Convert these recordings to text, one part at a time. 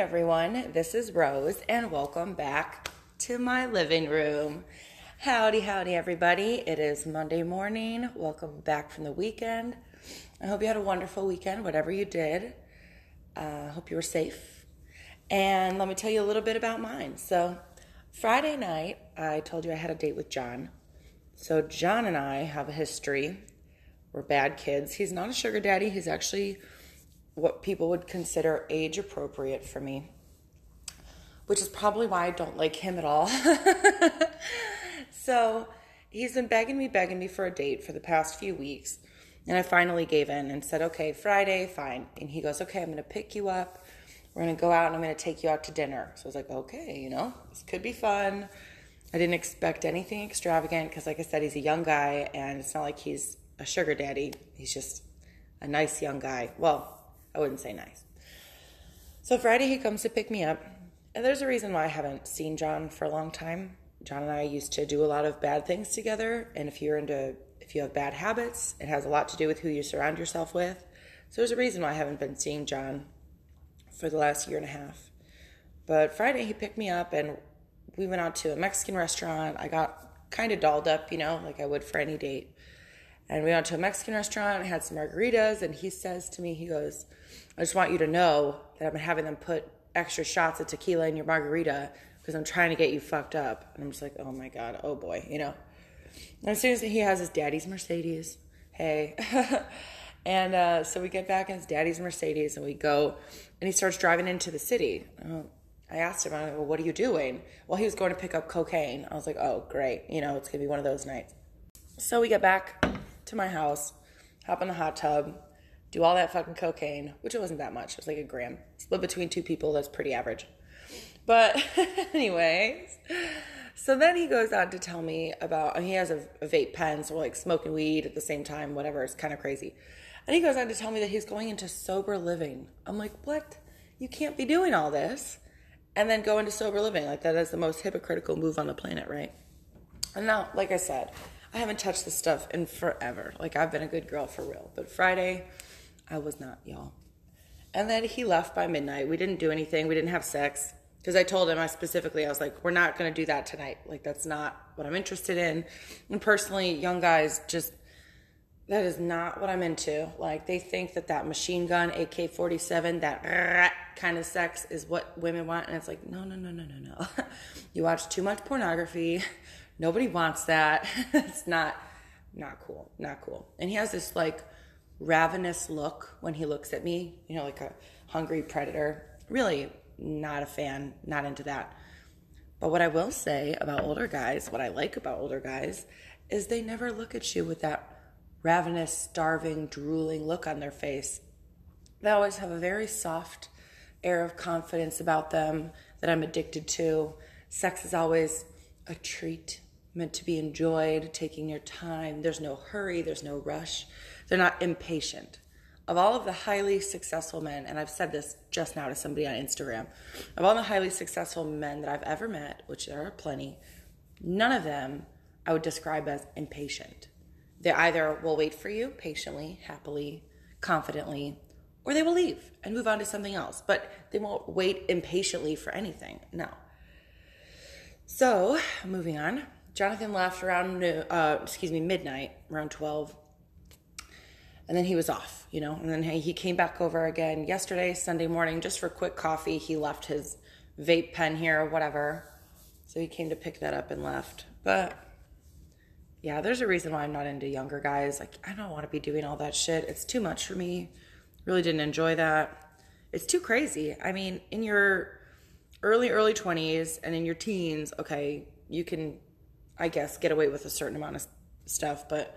everyone, this is Rose, and welcome back to my living room. Howdy everybody, it is Monday morning. Welcome back from the weekend. I hope you had a wonderful weekend, whatever you did. Hope you were safe. And let me tell you a little bit about mine. So Friday night, I told you I had a date with John. So John and I have a history. We're bad kids. He's not a sugar daddy. He's actually what people would consider age appropriate for me, which is probably why I don't like him at all. So he's been begging me for a date for the past few weeks. And I finally gave in and said, okay, Friday, fine. And he goes, okay, I'm going to pick you up. We're going to go out and I'm going to take you out to dinner. So I was like, okay, this could be fun. I didn't expect anything extravagant because, like I said, he's a young guy and it's not like he's a sugar daddy. He's just a nice young guy. Well, I wouldn't say nice. So Friday he comes to pick me up. And there's a reason why I haven't seen John for a long time. John and I used to do a lot of bad things together. And if you have bad habits, it has a lot to do with who you surround yourself with. So there's a reason why I haven't been seeing John for the last year and a half. But Friday he picked me up and we went out to a Mexican restaurant. I got kind of dolled up, like I would for any date. And we went out to a Mexican restaurant and had some margaritas. And he says to me, he goes, I just want you to know that I've been having them put extra shots of tequila in your margarita because I'm trying to get you fucked up. And I'm just like, oh my God, oh boy, And as soon as he has his daddy's Mercedes, hey. And so we get back in his daddy's Mercedes and we go, and he starts driving into the city. I asked him, I'm like, well, what are you doing? Well, he was going to pick up cocaine. I was like, oh, great. It's going to be one of those nights. So we get back to my house, hop in the hot tub, do all that fucking cocaine, which it wasn't that much. It was like a gram. Split between two people, that's pretty average. But anyways, so then he goes on to tell me about, he has a vape pen, so we're like smoking weed at the same time, whatever. It's kind of crazy. And he goes on to tell me that he's going into sober living. I'm like, what? You can't be doing all this and then go into sober living. Like, that is the most hypocritical move on the planet, right? And now, like I said, I haven't touched this stuff in forever. Like, I've been a good girl for real. But Friday, I was not, y'all. And then he left by midnight. We didn't do anything. We didn't have sex. Because I told him, I was like, we're not going to do that tonight. Like, that's not what I'm interested in. And personally, young guys just, that is not what I'm into. Like, they think that machine gun, AK-47, that kind of sex is what women want. And it's like, no. You watch too much pornography. Nobody wants that. It's not cool. And he has this, like, ravenous look when he looks at me, like a hungry predator. Really not a fan, not into that. But what I will say about older guys, what I like about older guys, is they never look at you with that ravenous, starving, drooling look on their face. They always have a very soft air of confidence about them that I'm addicted to. Sex is always a treat, meant to be enjoyed, taking your time. There's no hurry, there's no rush. They're not impatient. Of all of the highly successful men, and I've said this just now to somebody on Instagram, of all the highly successful men that I've ever met, which there are plenty, none of them I would describe as impatient. They either will wait for you patiently, happily, confidently, or they will leave and move on to something else. But they won't wait impatiently for anything, no. So, moving on. Jonathan left around midnight, around 12. And then he was off, And then he came back over again yesterday, Sunday morning, just for a quick coffee. He left his vape pen here, whatever. So he came to pick that up and left. But, yeah, there's a reason why I'm not into younger guys. Like, I don't want to be doing all that shit. It's too much for me. Really didn't enjoy that. It's too crazy. I mean, in your early 20s and in your teens, okay, you can, I guess, get away with a certain amount of stuff, but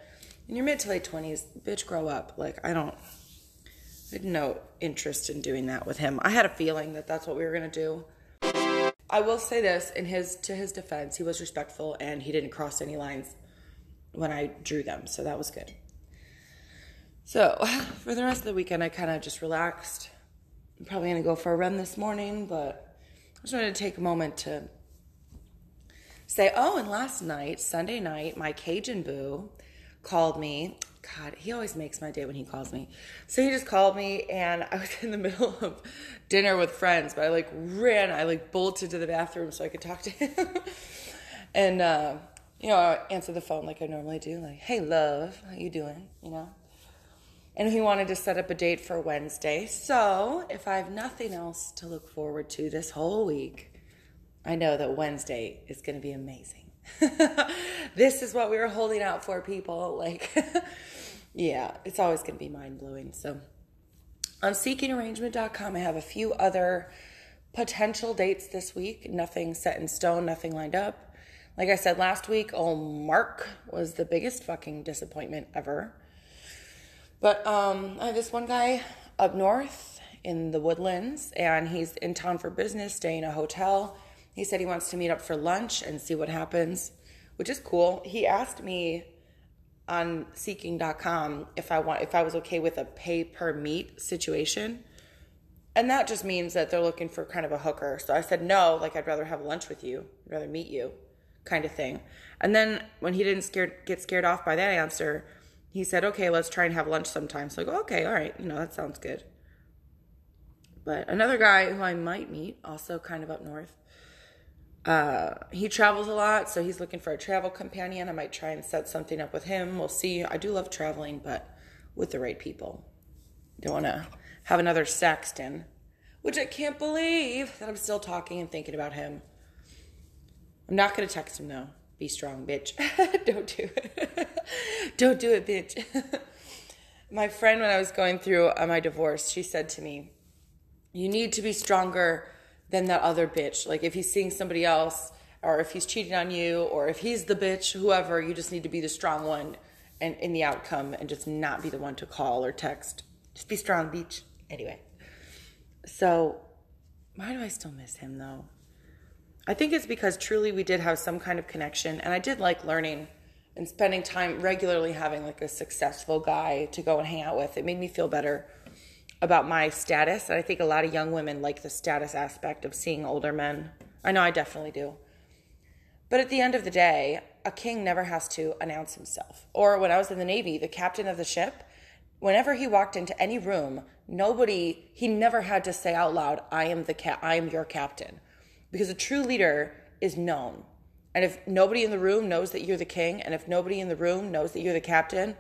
in your mid to late 20s, bitch, grow up. Like, I had no interest in doing that with him. I had a feeling that that's what we were going to do. I will say this, to his defense, he was respectful and he didn't cross any lines when I drew them, so that was good. So, for the rest of the weekend, I kind of just relaxed. I'm probably going to go for a run this morning, but I just wanted to take a moment to say, and last night, Sunday night, my Cajun boo called me. God, he always makes my day when he calls me. So he just called me, and I was in the middle of dinner with friends, but I like ran, I like bolted to the bathroom so I could talk to him. And, you know, I answered the phone like I normally do, like, hey, love, how you doing, you know? And he wanted to set up a date for Wednesday. So if I have nothing else to look forward to this whole week, I know that Wednesday is going to be amazing. This is what we were holding out for, people. Like, yeah, it's always going to be mind-blowing. So on seekingarrangement.com, I have a few other potential dates this week. Nothing set in stone, nothing lined up. Like I said last week, old Mark was the biggest fucking disappointment ever. But I have this one guy up north in the Woodlands, and he's in town for business, staying in a hotel. He said he wants to meet up for lunch and see what happens, which is cool. He asked me on seeking.com if I was okay with a pay per meet situation. And that just means that they're looking for kind of a hooker. So I said, no, like, I'd rather have lunch with you. I'd rather meet you, kind of thing. And then when he didn't get scared off by that answer, he said, okay, let's try and have lunch sometime. So I go, okay, all right. You know, that sounds good. But another guy who I might meet, also kind of up north, he travels a lot, so he's looking for a travel companion. I might try and set something up with him. We'll see. I do love traveling, but with the right people. Don't want to have another Saxton, which I can't believe that I'm still talking and thinking about him. I'm not going to text him, though. Be strong, bitch. Don't do it. Don't do it, bitch. My friend, when I was going through my divorce, she said to me, you need to be stronger than that other bitch. Like, if he's seeing somebody else, or if he's cheating on you, or if he's the bitch, whoever, you just need to be the strong one and in the outcome, and just not be the one to call or text. Just be strong, bitch. Anyway. So why do I still miss him, though? I think it's because truly we did have some kind of connection, and I did like learning and spending time regularly having like a successful guy to go and hang out with. It made me feel better about my status, and I think a lot of young women like the status aspect of seeing older men. I know I definitely do. But at the end of the day, a king never has to announce himself. Or when I was in the Navy, the captain of the ship, whenever he walked into any room, he never had to say out loud, I am your captain. Because a true leader is known. And if nobody in the room knows that you're the king, and if nobody in the room knows that you're the captain,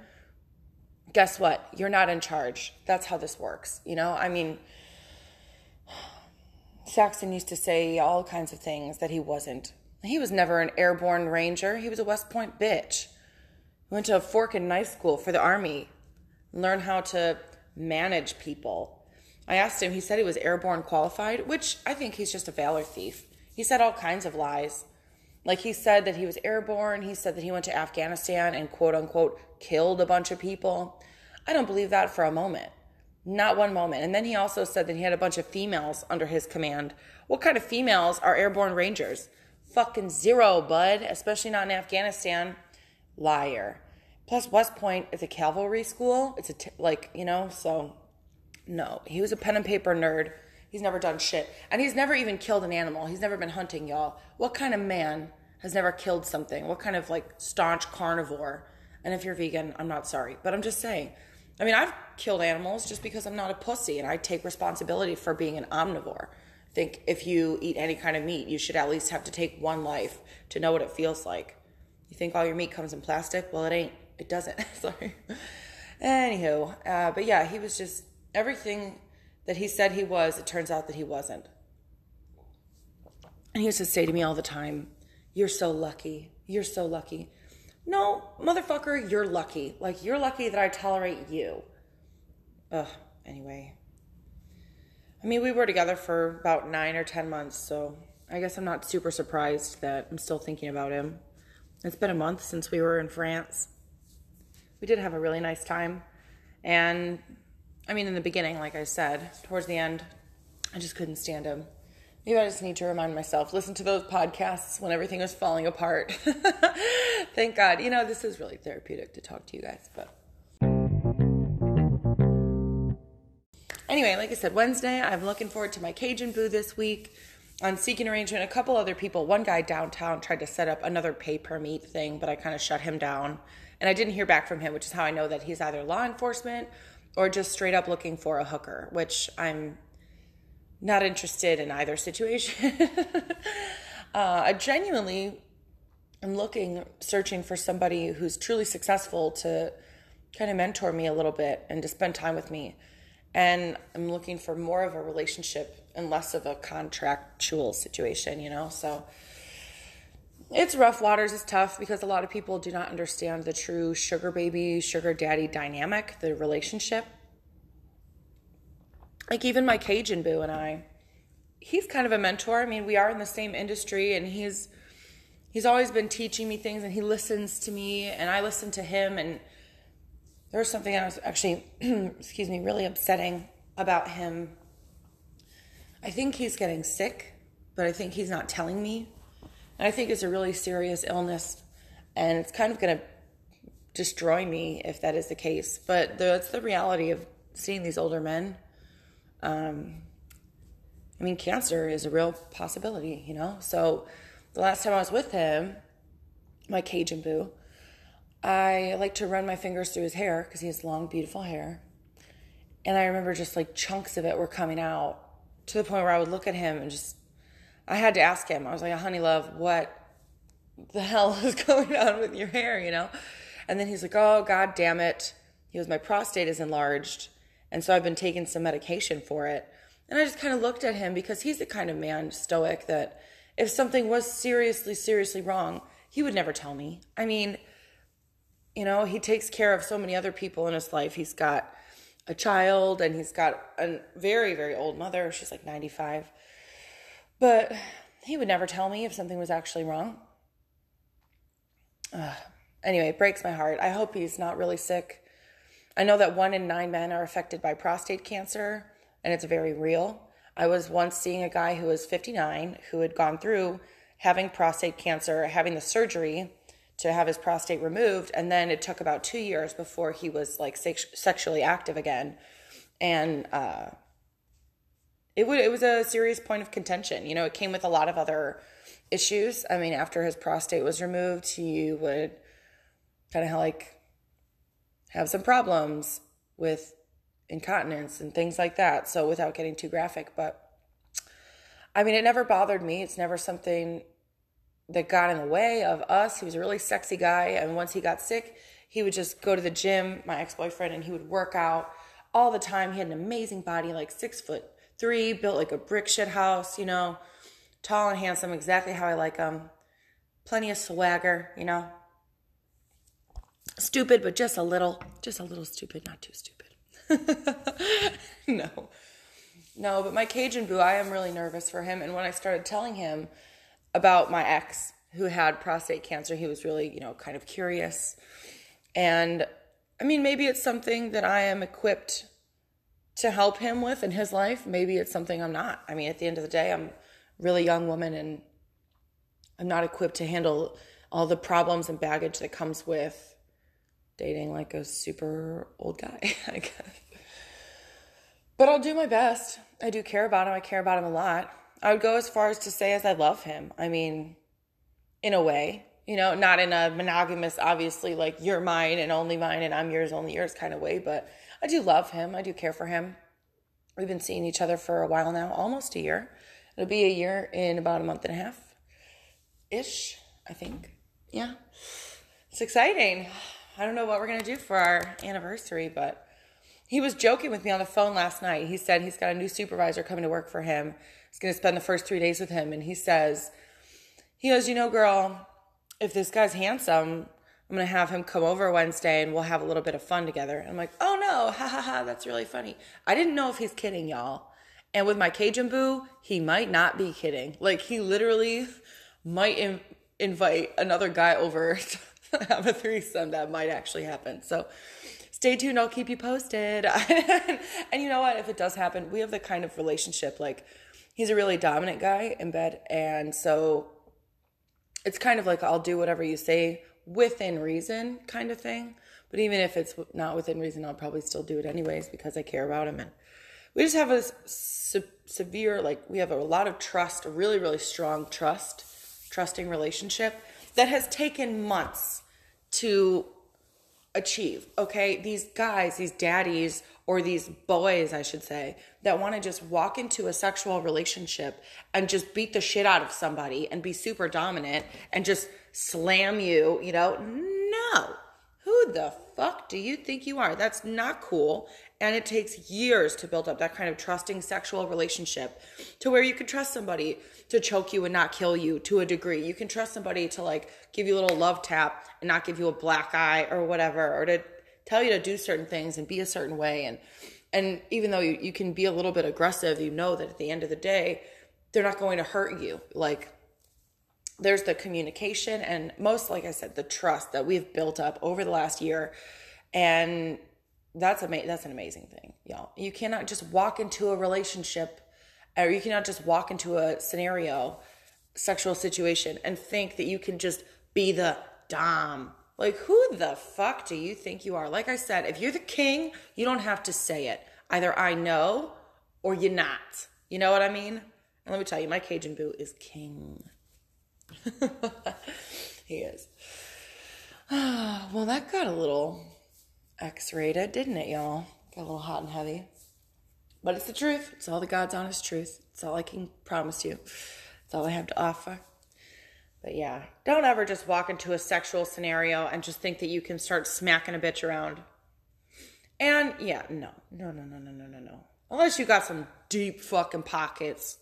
guess what? You're not in charge. That's how this works. You know, I mean, Saxton used to say all kinds of things that he wasn't. He was never an airborne ranger. He was a West Point bitch. He went to a fork and knife school for the Army, learned how to manage people. I asked him, he said he was airborne qualified, which I think he's just a valor thief. He said all kinds of lies. Like, he said that he was airborne. He said that he went to Afghanistan and, quote, unquote, killed a bunch of people. I don't believe that for a moment. Not one moment. And then he also said that he had a bunch of females under his command. What kind of females are airborne rangers? Fucking zero, bud. Especially not in Afghanistan. Liar. Plus, West Point is a cavalry school. It's a, so, no. He was a pen and paper nerd. He's never done shit. And he's never even killed an animal. He's never been hunting, y'all. What kind of man has never killed something? What kind of, staunch carnivore? And if you're vegan, I'm not sorry. But I'm just saying. I mean, I've killed animals just because I'm not a pussy. And I take responsibility for being an omnivore. I think if you eat any kind of meat, you should at least have to take one life to know what it feels like. You think all your meat comes in plastic? Well, it ain't. It doesn't. Sorry. Anywho. But, yeah, he was just everything that he said he was, it turns out that he wasn't. And he used to say to me all the time, you're so lucky. You're so lucky. No, motherfucker, you're lucky. Like, you're lucky that I tolerate you. Ugh, anyway. I mean, we were together for about 9 or 10 months, so I guess I'm not super surprised that I'm still thinking about him. It's been a month since we were in France. We did have a really nice time. And I mean, in the beginning, like I said, towards the end, I just couldn't stand him. Maybe I just need to remind myself, listen to those podcasts when everything was falling apart. Thank God. You know, this is really therapeutic to talk to you guys. But anyway, like I said, Wednesday, I'm looking forward to my Cajun boo this week. On Seeking Arrangement, a couple other people, one guy downtown tried to set up another pay per meet thing, but I kind of shut him down. And I didn't hear back from him, which is how I know that he's either law enforcement or just straight up looking for a hooker, which I'm not interested in either situation. I genuinely am searching for somebody who's truly successful to kind of mentor me a little bit and to spend time with me. And I'm looking for more of a relationship and less of a contractual situation, you know? So it's rough waters. It's tough because a lot of people do not understand the true sugar baby, sugar daddy dynamic, the relationship. Like even my Cajun boo and I, he's kind of a mentor. I mean, we are in the same industry, and he's always been teaching me things, and he listens to me and I listen to him. And there was something that was actually, excuse me, really upsetting about him. I think he's getting sick, but I think he's not telling me. And I think it's a really serious illness, and it's kind of going to destroy me if that is the case. But that's the reality of seeing these older men. I mean, cancer is a real possibility, you know? So the last time I was with him, my Cajun boo, I like to run my fingers through his hair because he has long, beautiful hair. And I remember just like chunks of it were coming out to the point where I would look at him and just, I had to ask him. I was like, honey, love, what the hell is going on with your hair, you know? And then he's like, oh, God damn it. He goes, my prostate is enlarged. And so I've been taking some medication for it. And I just kind of looked at him because he's the kind of man, stoic, that if something was seriously, seriously wrong, he would never tell me. I mean, you know, he takes care of so many other people in his life. He's got a child, and he's got a very, very old mother. She's like 95. But he would never tell me if something was actually wrong. Anyway, it breaks my heart. I hope he's not really sick. I know that 1 in 9 men are affected by prostate cancer, and it's very real. I was once seeing a guy who was 59 who had gone through having prostate cancer, having the surgery to have his prostate removed, and then it took about 2 years before he was like sexually active again. And it was a serious point of contention. You know, it came with a lot of other issues. I mean, after his prostate was removed, he would kind of like have some problems with incontinence and things like that. So without getting too graphic, but I mean, it never bothered me. It's never something that got in the way of us. He was a really sexy guy. And once he got sick, he would just go to the gym, my ex-boyfriend, and he would work out all the time. He had an amazing body, like 6'3", built like a brick shed house, you know, tall and handsome, exactly how I like him. Plenty of swagger, you know, stupid, but just a little stupid, not too stupid. No, but my Cajun boo, I am really nervous for him. And when I started telling him about my ex who had prostate cancer, he was really, you know, kind of curious. And I mean, maybe it's something that I am equipped to help him with in his life. Maybe it's something I'm not. I mean, at the end of the day, I'm a really young woman, and I'm not equipped to handle all the problems and baggage that comes with dating like a super old guy, I guess. But I'll do my best. I do care about him. I care about him a lot. I would go as far as to say as I love him. I mean, in a way, you know, not in a monogamous, obviously, like you're mine and only mine and I'm yours, only yours kind of way. But I do love him. I do care for him. We've been seeing each other for a while now, almost a year. It'll be a year in about a month and a half-ish, I think. Yeah. It's exciting. I don't know what we're going to do for our anniversary, but he was joking with me on the phone last night. He said he's got a new supervisor coming to work for him. He's going to spend the first 3 days with him. And he goes, you know, girl, if this guy's handsome, I'm going to have him come over Wednesday and we'll have a little bit of fun together. And I'm like, oh no, ha ha ha, that's really funny. I didn't know if he's kidding, y'all. And with my Cajun boo, he might not be kidding. Like he literally might invite another guy over to have a threesome. That might actually happen. So stay tuned. I'll keep you posted. And you know what? If it does happen, we have the kind of relationship, like he's a really dominant guy in bed. And so it's kind of like, I'll do whatever you say within reason kind of thing. But even if it's not within reason, I'll probably still do it anyways because I care about him. And we just have a severe, like we have a lot of trust, a really, really strong trusting relationship that has taken months to achieve, okay? These guys, these daddies, or these boys, I should say, that want to just walk into a sexual relationship and just beat the shit out of somebody and be super dominant and just slam you, you know? No. Who the fuck do you think you are? That's not cool. And it takes years to build up that kind of trusting sexual relationship to where you can trust somebody to choke you and not kill you to a degree. You can trust somebody to like give you a little love tap and not give you a black eye or whatever, or to tell you to do certain things and be a certain way. And even though you can be a little bit aggressive, you know that at the end of the day, they're not going to hurt you. Like, there's the communication and most, like I said, the trust that we've built up over the last year. And that's an amazing thing, y'all. You cannot just walk into a relationship, or you cannot just walk into a scenario, sexual situation, and think that you can just be the dom. Like, who the fuck do you think you are? Like I said, if you're the king, you don't have to say it. Either I know or you're not. You know what I mean? And let me tell you, my Cajun boo is king. He is. Well, that got a little X-rated, didn't it, y'all? Got a little hot and heavy. But it's the truth. It's all the God's honest truth. It's all I can promise you. It's all I have to offer. But yeah, don't ever just walk into a sexual scenario and just think that you can start smacking a bitch around. And yeah, no. Unless you got some deep fucking pockets.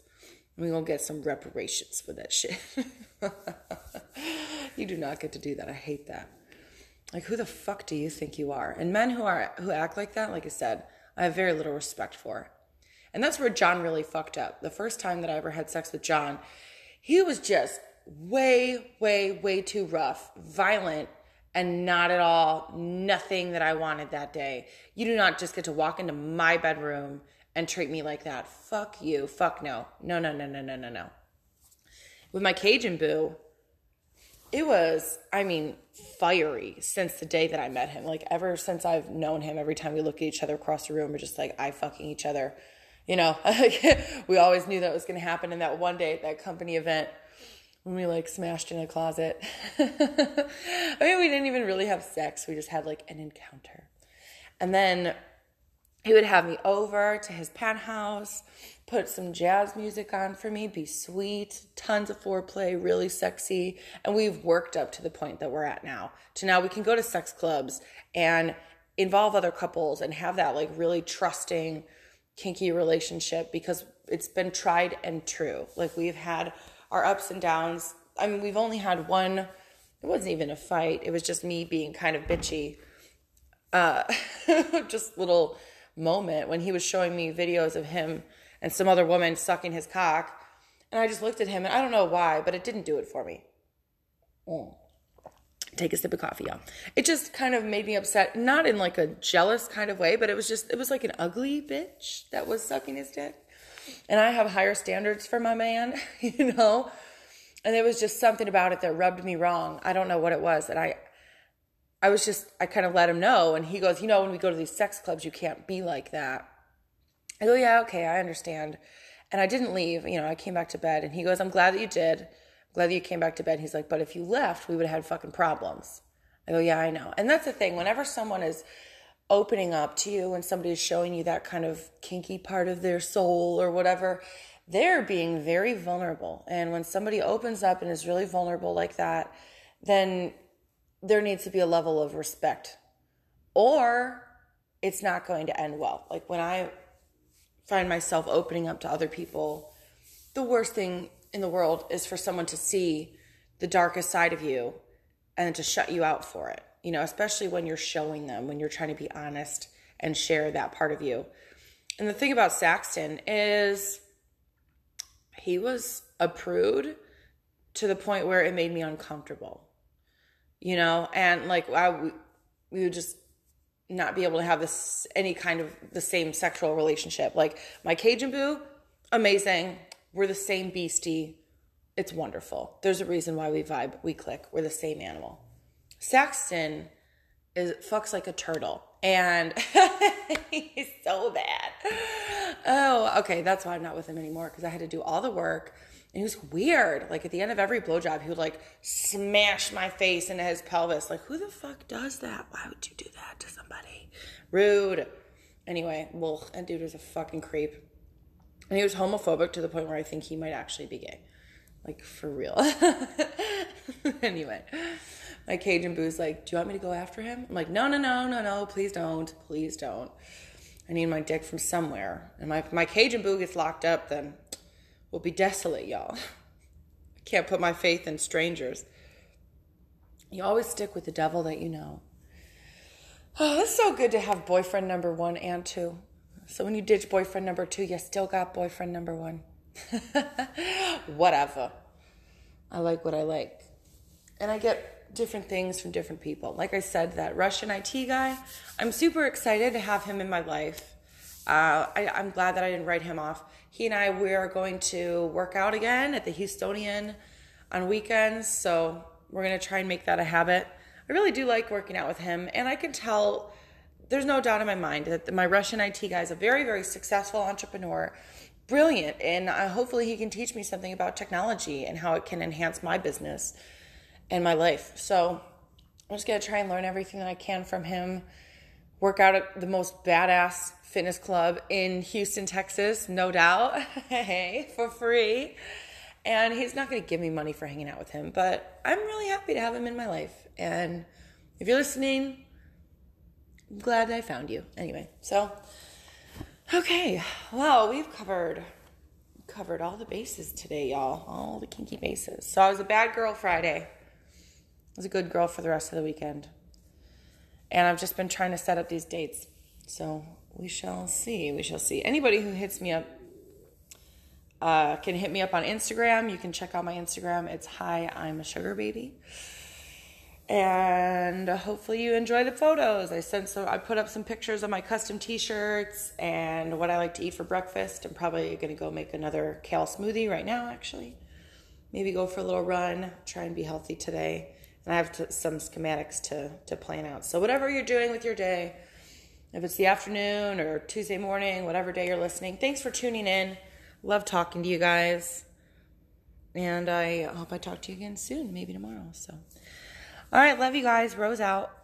We're going to get some reparations for that shit. You do not get to do that. I hate that. Like, who the fuck do you think you are? And men who act like that, like I said, I have very little respect for. And that's where John really fucked up. The first time that I ever had sex with John, he was just way, way, way too rough, violent, and not at all, nothing that I wanted that day. You do not just get to walk into my bedroom and treat me like that. Fuck you. Fuck no. No. With my Cajun boo, it was, I mean, fiery since the day that I met him. Like, ever since I've known him, every time we look at each other across the room, we're just like eye fucking each other. You know, we always knew that was going to happen. And that one day at that company event, when we like smashed in a closet, I mean, we didn't even really have sex. We just had like an encounter. And then he would have me over to his penthouse, put some jazz music on for me, be sweet, tons of foreplay, really sexy. And we've worked up to the point that we're at now. To now we can go to sex clubs and involve other couples and have that like really trusting, kinky relationship because it's been tried and true. Like, we've had our ups and downs. I mean, we've only had one. It wasn't even a fight. It was just me being kind of bitchy. Just little moment when he was showing me videos of him and some other woman sucking his cock, and I just looked at him, and I don't know why, but it didn't do it for me. Take a sip of coffee, y'all. It just kind of made me upset, not in like a jealous kind of way, but it was like an ugly bitch that was sucking his dick, and I have higher standards for my man, you know, and there was just something about it that rubbed me wrong. I don't know what it was that I kind of let him know, and he goes, you know, when we go to these sex clubs, you can't be like that. I go, yeah, okay, I understand. And I didn't leave. You know, I came back to bed, and he goes, I'm glad that you did. I'm glad that you came back to bed. He's like, but if you left, we would have had fucking problems. I go, yeah, I know. And that's the thing. Whenever someone is opening up to you and somebody is showing you that kind of kinky part of their soul or whatever, they're being very vulnerable. And when somebody opens up and is really vulnerable like that, then there needs to be a level of respect or it's not going to end well. Like, when I find myself opening up to other people, the worst thing in the world is for someone to see the darkest side of you and to shut you out for it. You know, especially when you're showing them, when you're trying to be honest and share that part of you. And the thing about Saxton is he was a prude to the point where it made me uncomfortable. You know, and like we would just not be able to have this any kind of the same sexual relationship. Like, my Cajun boo, amazing. We're the same beastie. It's wonderful. There's a reason why we vibe. We click. We're the same animal. Saxton fucks like a turtle. And he's so bad. Oh, okay. That's why I'm not with him anymore, because I had to do all the work. And he was weird. Like, at the end of every blowjob, he would, like, smash my face into his pelvis. Like, who the fuck does that? Why would you do that to somebody? Rude. Anyway, well, that dude was a fucking creep. And he was homophobic to the point where I think he might actually be gay. Like, for real. Anyway, my Cajun boo's like, do you want me to go after him? I'm like, no, please don't. Please don't. I need my dick from somewhere. And my Cajun boo gets locked up, then we'll be desolate, y'all. I can't put my faith in strangers. You always stick with the devil that you know. Oh, it's so good to have boyfriend number 1 and 2. So when you ditch boyfriend number 2, you still got boyfriend number 1. Whatever. I like what I like. And I get different things from different people. Like I said, that Russian IT guy, I'm super excited to have him in my life. I'm glad that I didn't write him off. He and I, we're going to work out again at the Houstonian on weekends. So we're going to try and make that a habit. I really do like working out with him. And I can tell, there's no doubt in my mind that my Russian IT guy is a very, very successful entrepreneur. Brilliant. And hopefully he can teach me something about technology and how it can enhance my business and my life. So I'm just going to try and learn everything that I can from him. Work out at the most badass fitness club in Houston, Texas, no doubt. Hey, for free. And he's not going to give me money for hanging out with him, but I'm really happy to have him in my life. And if you're listening, I'm glad that I found you. Anyway, so, okay. Well, we've covered all the bases today, y'all. All the kinky bases. So I was a bad girl Friday. I was a good girl for the rest of the weekend. And I've just been trying to set up these dates. So we shall see. We shall see. Anybody who hits me up can hit me up on Instagram. You can check out my Instagram. It's hi, I'm a sugar baby. And hopefully you enjoy the photos. I put up some pictures of my custom t-shirts and what I like to eat for breakfast. I'm probably going to go make another kale smoothie right now, actually. Maybe go for a little run. Try and be healthy today. And I have some schematics to plan out. So whatever you're doing with your day, if it's the afternoon or Tuesday morning, whatever day you're listening, thanks for tuning in. Love talking to you guys. And I hope I talk to you again soon, maybe tomorrow. So, all right, love you guys. Rose out.